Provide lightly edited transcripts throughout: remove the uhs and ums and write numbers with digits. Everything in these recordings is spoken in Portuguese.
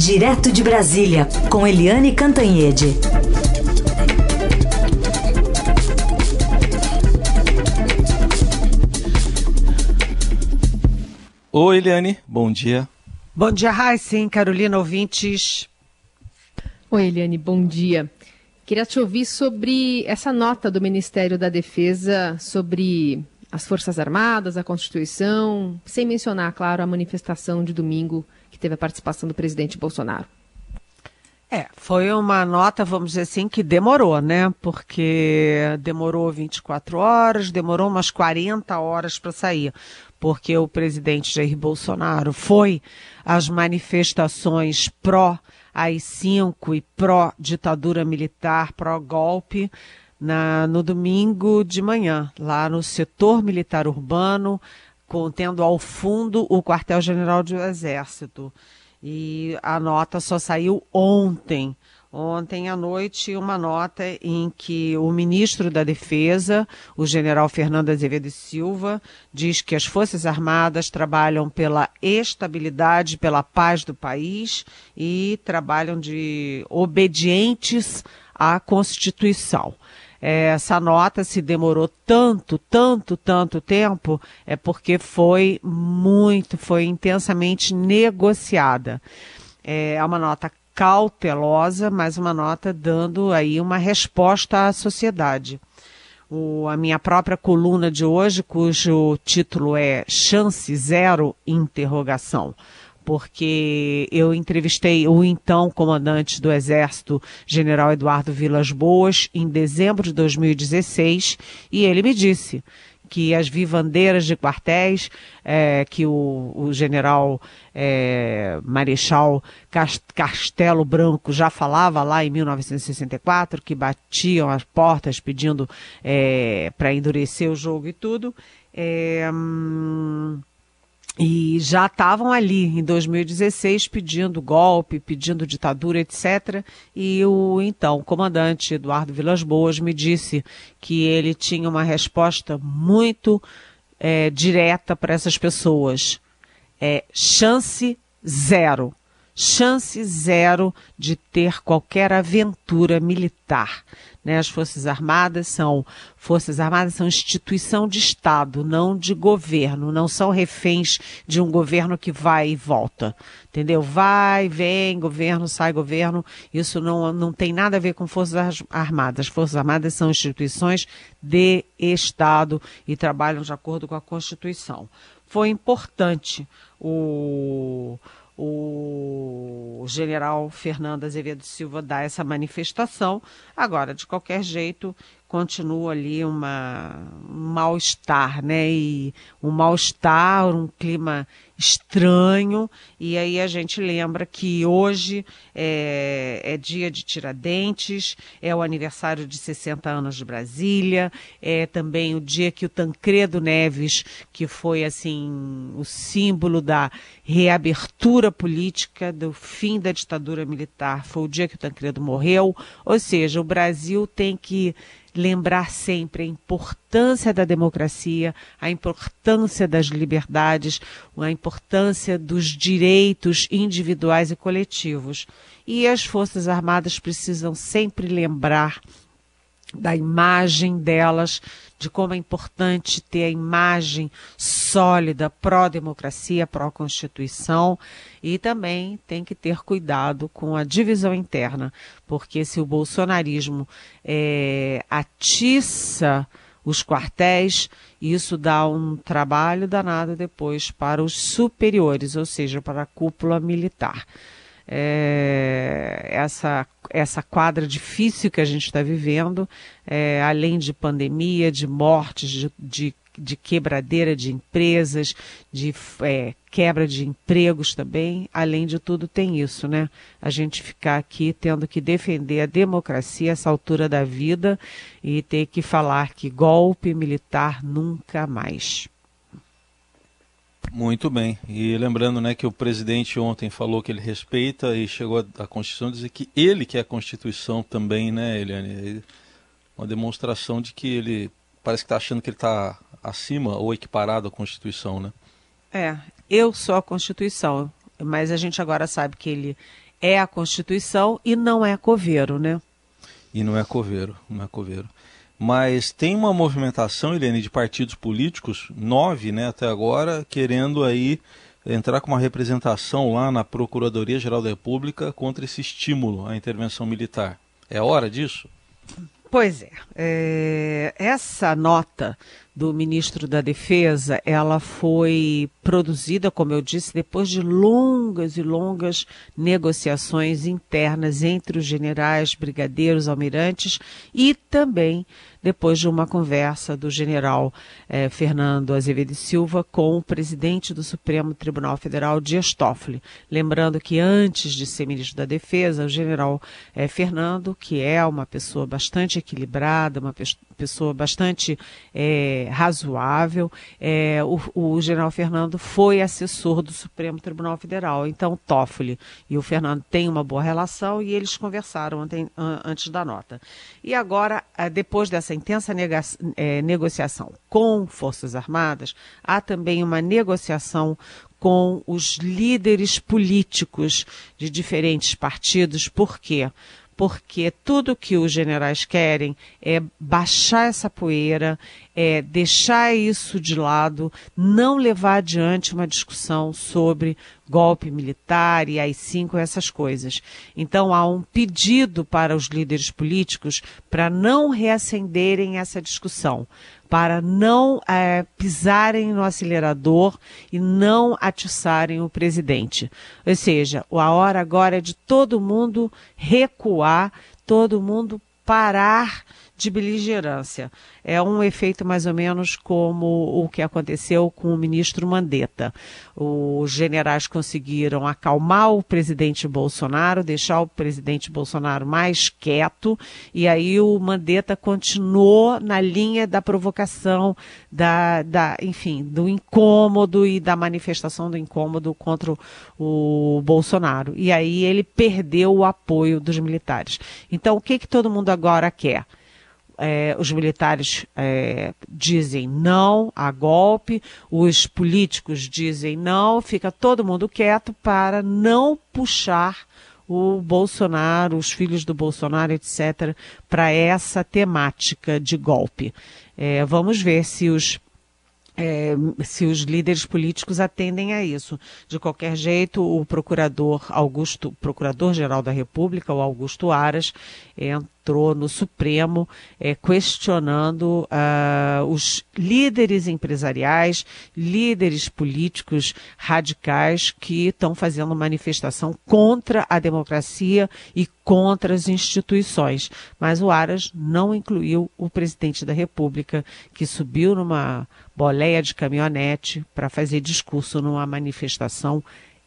Direto de Brasília, com Eliane Cantanhede. Oi, Eliane, bom dia. Bom dia, Raíssen, Carolina, ouvintes. Oi, Eliane, bom dia. Queria te ouvir sobre essa nota do Ministério da Defesa sobre as Forças Armadas, a Constituição, sem mencionar, claro, a manifestação de domingo que teve a participação do presidente Bolsonaro. Foi uma nota, vamos dizer assim, que demorou, né? Porque demorou 24 horas, demorou umas 40 horas para sair, porque o presidente Jair Bolsonaro foi às manifestações pró-AI-5 e pró-ditadura militar, pró-golpe, no domingo de manhã, lá no setor militar urbano, contendo ao fundo o quartel-general do Exército. E a nota só saiu ontem. Ontem à noite, uma nota em que o ministro da Defesa, o general Fernando Azevedo Silva, diz que as Forças Armadas trabalham pela estabilidade, pela paz do país e trabalham de obedientes à Constituição. Essa nota se demorou tanto tempo, porque foi intensamente negociada. É uma nota cautelosa, mas uma nota dando aí uma resposta à sociedade. A minha própria coluna de hoje, cujo título é Chance Zero? Porque eu entrevistei o então comandante do Exército, general Eduardo Villas Boas, em dezembro de 2016, e ele me disse que as vivandeiras de quartéis, que o general Marechal Castelo Branco já falava lá em 1964, que batiam as portas pedindo para endurecer o jogo e tudo, e já estavam ali em 2016 pedindo golpe, pedindo ditadura, etc. E o então comandante Eduardo Villas Boas me disse que ele tinha uma resposta muito direta para essas pessoas. Chance zero. Chance zero de ter qualquer aventura militar. Né? As Forças Armadas são instituição de Estado, não de governo, não são reféns de um governo que vai e volta, entendeu? Vai, vem, governo, sai, governo, isso não tem nada a ver com Forças Armadas. As Forças Armadas são instituições de Estado e trabalham de acordo com a Constituição. Foi importante o general Fernando Azevedo Silva dá essa manifestação. Agora, de qualquer jeito, continua ali um mal-estar, né? E um mal-estar, um clima estranho. E aí a gente lembra que hoje é dia de Tiradentes, é o aniversário de 60 anos de Brasília, é também o dia que o Tancredo Neves, que foi assim o símbolo da reabertura política, do fim da ditadura militar, foi o dia que o Tancredo morreu. Ou seja, o Brasil tem que lembrar sempre a importância da democracia, a importância das liberdades, a importância dos direitos individuais e coletivos. E as Forças Armadas precisam sempre lembrar da imagem delas, de como é importante ter a imagem sólida, pró-democracia, pró-constituição, e também tem que ter cuidado com a divisão interna, porque se o bolsonarismo atiça os quartéis, isso dá um trabalho danado depois para os superiores, ou seja, para a cúpula militar. Essa quadra difícil que a gente está vivendo, além de pandemia, de mortes, de quebradeira de empresas, de quebra de empregos também, além de tudo tem isso, né? A gente ficar aqui tendo que defender a democracia a essa altura da vida e ter que falar que golpe militar nunca mais. Muito bem. E lembrando, né, que o presidente ontem falou que ele respeita e chegou à Constituição dizer que ele quer a Constituição também, né, Eliane? Uma demonstração de que ele parece que está achando que ele está acima ou equiparado à Constituição, né? Eu sou a Constituição, mas a gente agora sabe que ele é a Constituição e não é coveiro, né? E não é coveiro, não é coveiro. Mas tem uma movimentação, Eliane, de partidos políticos, 9, né, até agora, querendo aí entrar com uma representação lá na Procuradoria-Geral da República contra esse estímulo à intervenção militar. É hora disso? Pois é. Essa nota do ministro da Defesa, ela foi produzida, como eu disse, depois de longas e longas negociações internas entre os generais, brigadeiros, almirantes e também depois de uma conversa do general Fernando Azevedo Silva com o presidente do Supremo Tribunal Federal, Dias Toffoli. Lembrando que antes de ser ministro da Defesa, o general Fernando, que é uma pessoa bastante equilibrada, uma pessoa bastante razoável, o general Fernando foi assessor do Supremo Tribunal Federal. Então, Toffoli e o Fernando têm uma boa relação e eles conversaram antes da nota. E agora, depois dessa intensa negociação com Forças Armadas, há também uma negociação com os líderes políticos de diferentes partidos. Por quê? Porque tudo que os generais querem é baixar essa poeira, é deixar isso de lado, não levar adiante uma discussão sobre golpe militar e AI-5, essas coisas. Então, há um pedido para os líderes políticos para não reacenderem essa discussão, para não pisarem no acelerador e não atiçarem o presidente. Ou seja, a hora agora é de todo mundo recuar, todo mundo parar de beligerância. É um efeito mais ou menos como o que aconteceu com o ministro Mandetta. Os generais conseguiram acalmar o presidente Bolsonaro, deixar o presidente Bolsonaro mais quieto, e aí o Mandetta continuou na linha da provocação, enfim, do incômodo e da manifestação do incômodo contra o Bolsonaro. E aí ele perdeu o apoio dos militares. Então, o que todo mundo agora quer? Os militares dizem não a golpe, os políticos dizem não, fica todo mundo quieto para não puxar o Bolsonaro, os filhos do Bolsonaro, etc., para essa temática de golpe. Vamos ver se os líderes políticos atendem a isso. De qualquer jeito, o Procurador-Geral da República, o Augusto Aras, entrou no Supremo questionando os líderes empresariais, líderes políticos radicais que estão fazendo manifestação contra a democracia e contra as instituições. Mas o Aras não incluiu o presidente da República, que subiu numa boleia de caminhonete para fazer discurso numa manifestação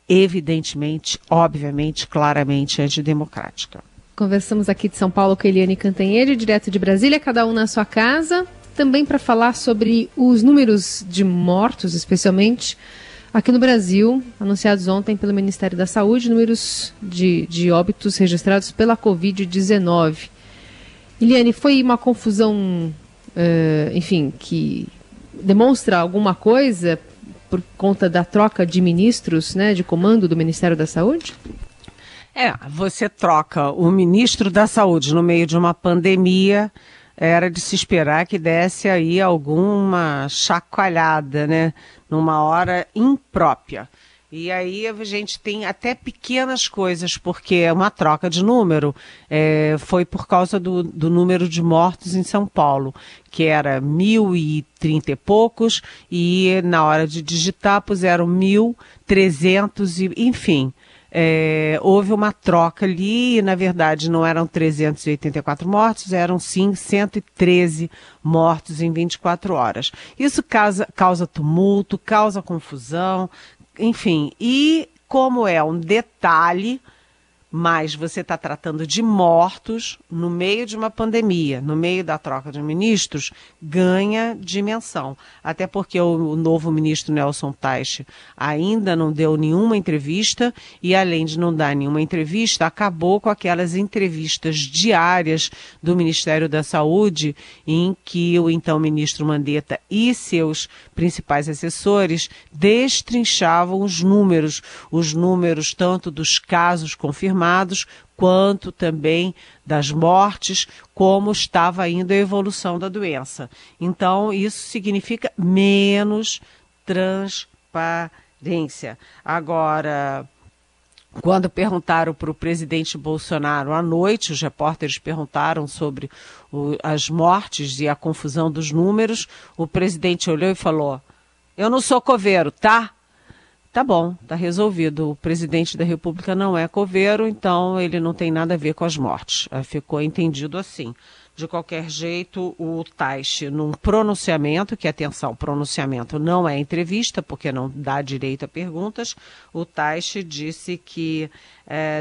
evidentemente, obviamente, claramente antidemocrática. Conversamos aqui de São Paulo com Eliane Cantanhede, direto de Brasília, cada um na sua casa, também para falar sobre os números de mortos, especialmente aqui no Brasil, anunciados ontem pelo Ministério da Saúde, números de óbitos registrados pela Covid-19. Eliane, foi uma confusão, enfim, que demonstra alguma coisa por conta da troca de ministros, né, de comando do Ministério da Saúde? Você troca o ministro da Saúde no meio de uma pandemia, era de se esperar que desse aí alguma chacoalhada, né? Numa hora imprópria. E aí a gente tem até pequenas coisas, porque uma troca de número foi por causa do número de mortos em São Paulo, que era 1.030 e poucos, e na hora de digitar puseram 1.300 e enfim. Houve uma troca ali e, na verdade, não eram 384 mortos, eram sim 113 mortos em 24 horas. Isso causa tumulto, causa confusão, enfim. E como é um detalhe, mas você está tratando de mortos no meio de uma pandemia, no meio da troca de ministros, ganha dimensão. Até porque o novo ministro Nelson Teich ainda não deu nenhuma entrevista e, além de não dar nenhuma entrevista, acabou com aquelas entrevistas diárias do Ministério da Saúde em que o então ministro Mandetta e seus principais assessores destrinchavam os números tanto dos casos confirmados quanto também das mortes, como estava indo a evolução da doença. Então, isso significa menos transparência. Agora, quando perguntaram para o presidente Bolsonaro à noite, os repórteres perguntaram sobre as mortes e a confusão dos números, o presidente olhou e falou: "Eu não sou coveiro, tá? Tá bom, tá resolvido. O presidente da República não é coveiro, então ele não tem nada a ver com as mortes." Ficou entendido assim. De qualquer jeito, o Teich, num pronunciamento, que, atenção, pronunciamento não é entrevista, porque não dá direito a perguntas, o Teich disse que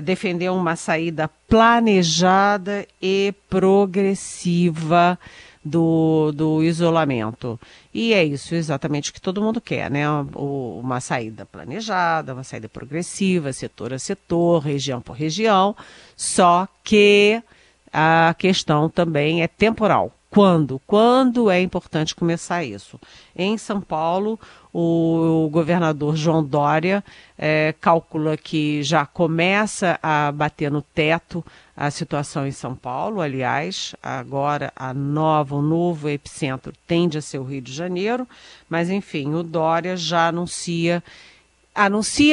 defendeu uma saída planejada e progressiva do isolamento. E é isso exatamente que todo mundo quer, né? Uma saída planejada, uma saída progressiva, setor a setor, região por região, só que a questão também é temporal. Quando? Quando é importante começar isso? Em São Paulo, o governador João Dória calcula que já começa a bater no teto a situação em São Paulo. Aliás, agora o novo epicentro tende a ser o Rio de Janeiro, mas enfim, o Dória já anuncia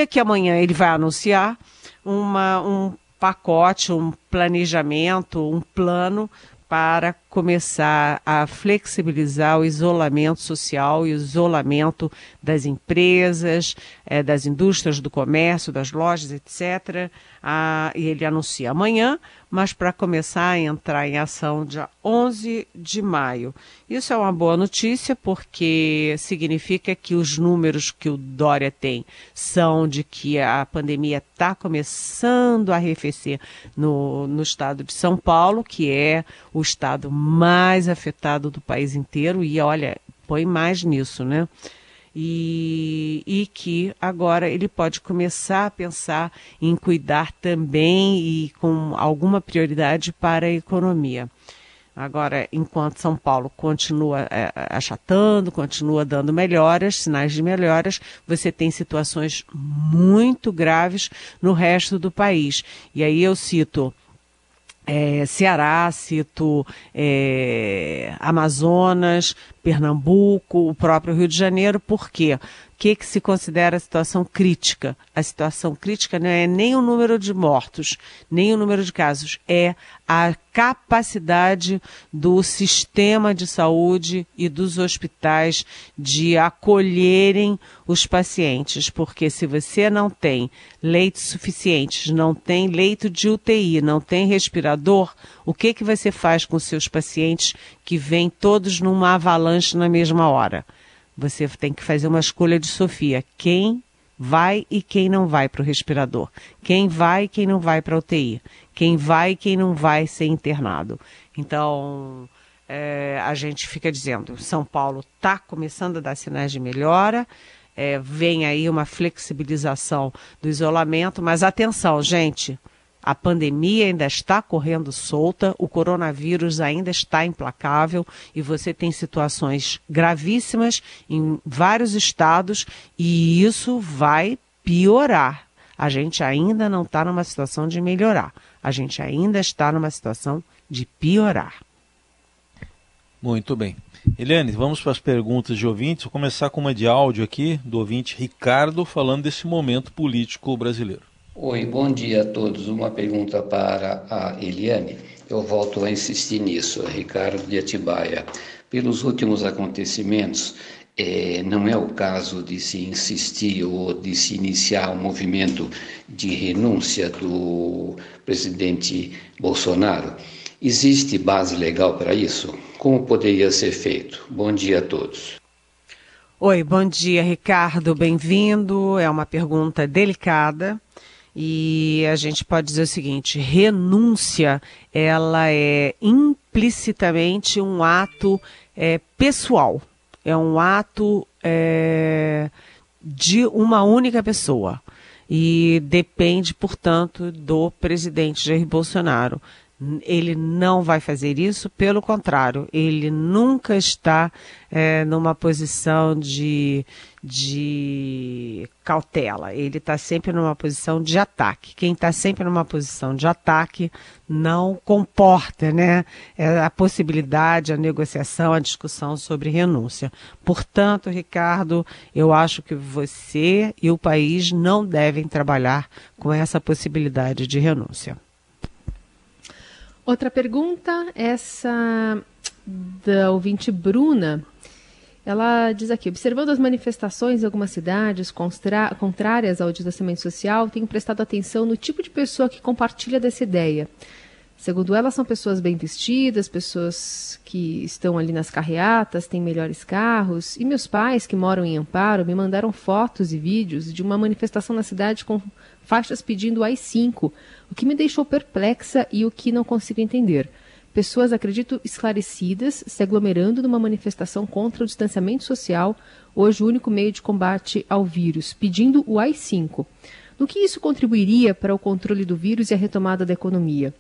que amanhã ele vai anunciar um pacote, um planejamento, um plano para começar a flexibilizar o isolamento social e o isolamento das empresas, das indústrias, do comércio, das lojas, etc. E ele anuncia amanhã, mas para começar a entrar em ação dia 11 de maio. Isso é uma boa notícia, porque significa que os números que o Dória tem são de que a pandemia está começando a arrefecer no estado de São Paulo, que é o estado mais afetado do país inteiro, e olha, põe mais nisso, né? E que agora ele pode começar a pensar em cuidar também e com alguma prioridade para a economia. Agora, enquanto São Paulo continua achatando, continua dando melhoras, sinais de melhoras, você tem situações muito graves no resto do país. E aí eu cito Ceará, cito Amazonas, Pernambuco, o próprio Rio de Janeiro. Por quê? O que se considera a situação crítica? A situação crítica não é nem o número de mortos, nem o número de casos, é a capacidade do sistema de saúde e dos hospitais de acolherem os pacientes, porque se você não tem leitos suficientes, não tem leito de UTI, não tem respirador, o que você faz com seus pacientes que vêm todos numa avalanche na mesma hora? Você tem que fazer uma escolha de Sofia. Quem vai e quem não vai para o respirador? Quem vai e quem não vai para a UTI? Quem vai e quem não vai ser internado? Então, a gente fica dizendo, São Paulo está começando a dar sinais de melhora, vem aí uma flexibilização do isolamento, mas atenção, gente, a pandemia ainda está correndo solta, o coronavírus ainda está implacável e você tem situações gravíssimas em vários estados e isso vai piorar. A gente ainda não está numa situação de melhorar, a gente ainda está numa situação de piorar. Muito bem. Eliane, vamos para as perguntas de ouvintes. Vou começar com uma de áudio aqui, do ouvinte Ricardo, falando desse momento político brasileiro. Oi, bom dia a todos. Uma pergunta para a Eliane. Eu volto a insistir nisso, Ricardo de Atibaia. Pelos últimos acontecimentos, não é o caso de se insistir ou de se iniciar um movimento de renúncia do presidente Bolsonaro? Existe base legal para isso? Como poderia ser feito? Bom dia a todos. Oi, bom dia, Ricardo. Bem-vindo. É uma pergunta delicada. E a gente pode dizer o seguinte: renúncia, ela é implicitamente um ato pessoal, é um ato de uma única pessoa e depende, portanto, do presidente Jair Bolsonaro. Ele não vai fazer isso, pelo contrário, ele nunca está numa posição de cautela, ele está sempre numa posição de ataque. Quem está sempre numa posição de ataque não comporta, né, a possibilidade, a negociação, a discussão sobre renúncia. Portanto, Ricardo, eu acho que você e o país não devem trabalhar com essa possibilidade de renúncia. Outra pergunta, essa da ouvinte Bruna, ela diz aqui, observando as manifestações em algumas cidades contrárias ao distanciamento social, tenho prestado atenção no tipo de pessoa que compartilha dessa ideia. Segundo ela, são pessoas bem vestidas, pessoas que estão ali nas carreatas, têm melhores carros, e meus pais, que moram em Amparo, me mandaram fotos e vídeos de uma manifestação na cidade com faixas pedindo AI-5, o que me deixou perplexa e o que não consigo entender. Pessoas, acredito, esclarecidas, se aglomerando numa manifestação contra o distanciamento social, hoje o único meio de combate ao vírus, pedindo o AI-5. No que isso contribuiria para o controle do vírus e a retomada da economia?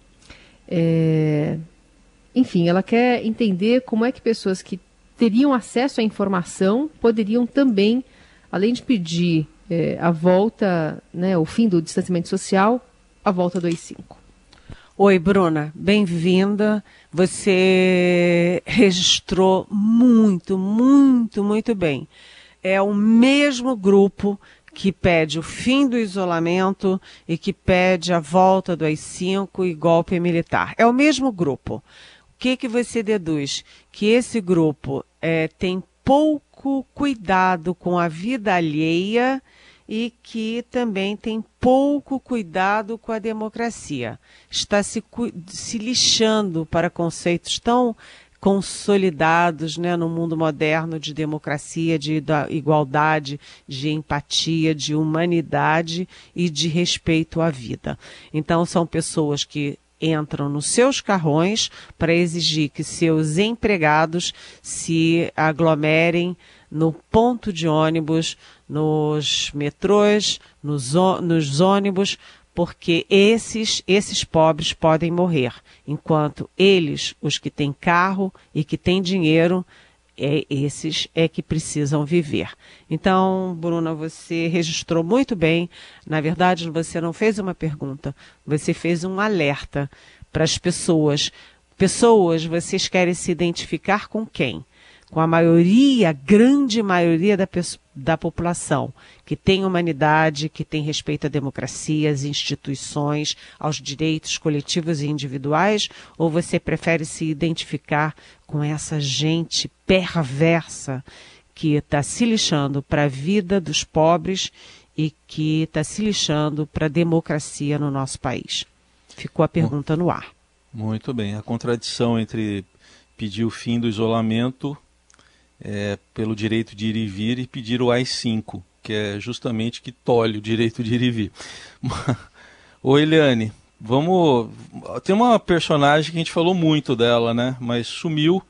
Enfim, ela quer entender como é que pessoas que teriam acesso à informação poderiam também, além de pedir a volta, né, o fim do distanciamento social, a volta do AI-5. Oi, Bruna, bem-vinda. Você registrou muito bem. É o mesmo grupo que pede o fim do isolamento e que pede a volta do AI-5 e golpe militar. É o mesmo grupo. O que que você deduz? Que esse grupo tem pouco cuidado com a vida alheia e que também tem pouco cuidado com a democracia. Está se lixando para conceitos tão consolidados, né, no mundo moderno, de democracia, de igualdade, de empatia, de humanidade e de respeito à vida. Então, são pessoas que entram nos seus carrões para exigir que seus empregados se aglomerem no ponto de ônibus, nos metrôs, nos ônibus, porque esses pobres podem morrer, enquanto eles, os que têm carro e que têm dinheiro, esses é que precisam viver. Então, Bruna, você registrou muito bem. Na verdade, você não fez uma pergunta, você fez um alerta para as pessoas. Pessoas, vocês querem se identificar com quem? Com a maioria, a grande maioria da população, que tem humanidade, que tem respeito à democracia, às instituições, aos direitos coletivos e individuais, ou você prefere se identificar com essa gente perversa que está se lixando para a vida dos pobres e que está se lixando para a democracia no nosso país? Ficou a pergunta no ar. Muito bem. A contradição entre pedir o fim do isolamento pelo direito de ir e vir e pedir o AI-5, que é justamente que tolhe o direito de ir e vir. Ô Eliane, tem uma personagem que a gente falou muito dela, né? Mas sumiu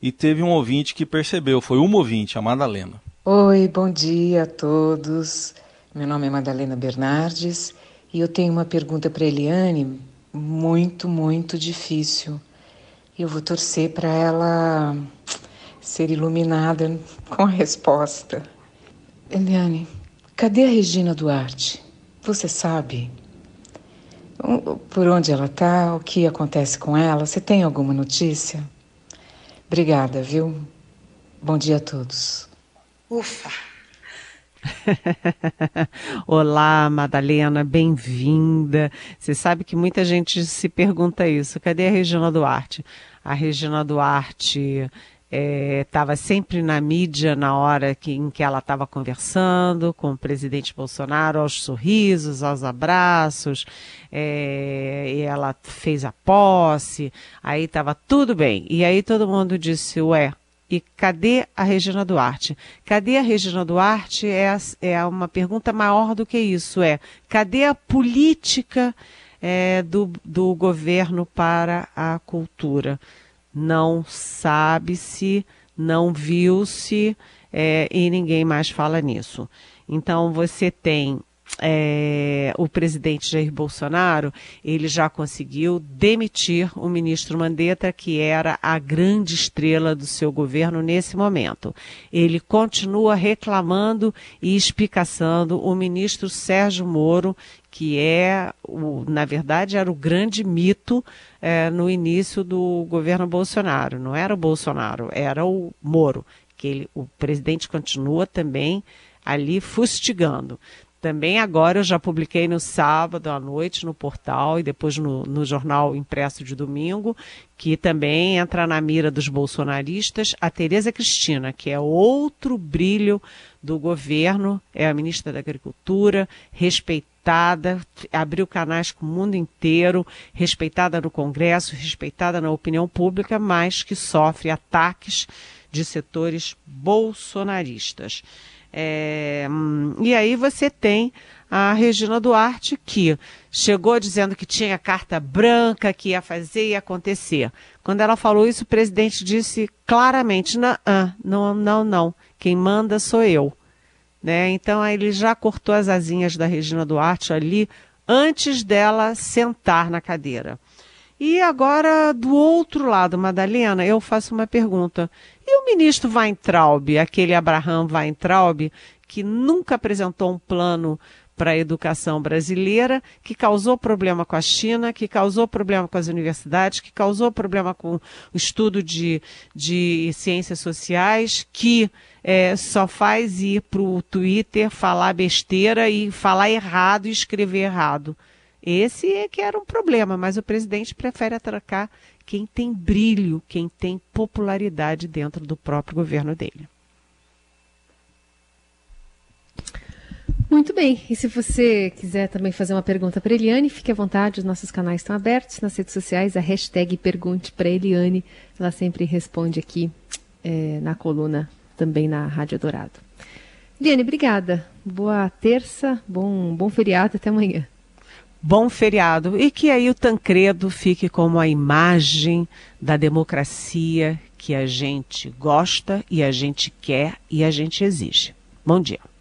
e teve um ouvinte que percebeu, foi uma ouvinte, a Madalena. Oi, bom dia a todos. Meu nome é Madalena Bernardes e eu tenho uma pergunta para Eliane muito difícil. Eu vou torcer para ela ser iluminada com a resposta. Eliane, cadê a Regina Duarte? Você sabe por onde ela está, o que acontece com ela? Você tem alguma notícia? Obrigada, viu? Bom dia a todos. Ufa! Olá, Madalena, bem-vinda. Você sabe que muita gente se pergunta isso. Cadê a Regina Duarte? A Regina Duarte estava sempre na mídia na hora em que ela estava conversando com o presidente Bolsonaro, aos sorrisos, aos abraços, e ela fez a posse, aí estava tudo bem. E aí todo mundo disse, ué, e cadê a Regina Duarte? Cadê a Regina Duarte é uma pergunta maior do que isso, cadê a política do governo para a cultura? Não sabe-se, não viu-se, e ninguém mais fala nisso. Então, você tem o presidente Jair Bolsonaro, ele já conseguiu demitir o ministro Mandetta, que era a grande estrela do seu governo nesse momento. Ele continua reclamando e espicaçando o ministro Sérgio Moro, que na verdade, era o grande mito no início do governo Bolsonaro. Não era o Bolsonaro, era o Moro, que o presidente continua também ali fustigando. Também agora eu já publiquei no sábado à noite no portal e depois no jornal impresso de domingo, que também entra na mira dos bolsonaristas, a Tereza Cristina, que é outro brilho do governo, é a ministra da Agricultura, respeitada, abriu canais com o mundo inteiro, respeitada no Congresso, respeitada na opinião pública, mas que sofre ataques de setores bolsonaristas. E aí você tem a Regina Duarte, que chegou dizendo que tinha carta branca, que ia fazer e ia acontecer. Quando ela falou isso, o presidente disse claramente, não, quem manda sou eu. Né? Então aí ele já cortou as asinhas da Regina Duarte ali, antes dela sentar na cadeira. E agora, do outro lado, Madalena, eu faço uma pergunta. E o ministro Weintraub, aquele Abraham Weintraub, que nunca apresentou um plano para a educação brasileira, que causou problema com a China, que causou problema com as universidades, que causou problema com o estudo de ciências sociais, que só faz ir para o Twitter falar besteira e falar errado e escrever errado. Esse é que era um problema, mas o presidente prefere atracar quem tem brilho, quem tem popularidade dentro do próprio governo dele. Muito bem, e se você quiser também fazer uma pergunta para a Eliane, fique à vontade, os nossos canais estão abertos, nas redes sociais, a hashtag Pergunte para a Eliane, ela sempre responde aqui na coluna, também na Rádio Dourado. Eliane, obrigada, boa terça, bom feriado, até amanhã. Bom feriado, e que aí o Tancredo fique como a imagem da democracia que a gente gosta e a gente quer e a gente exige. Bom dia.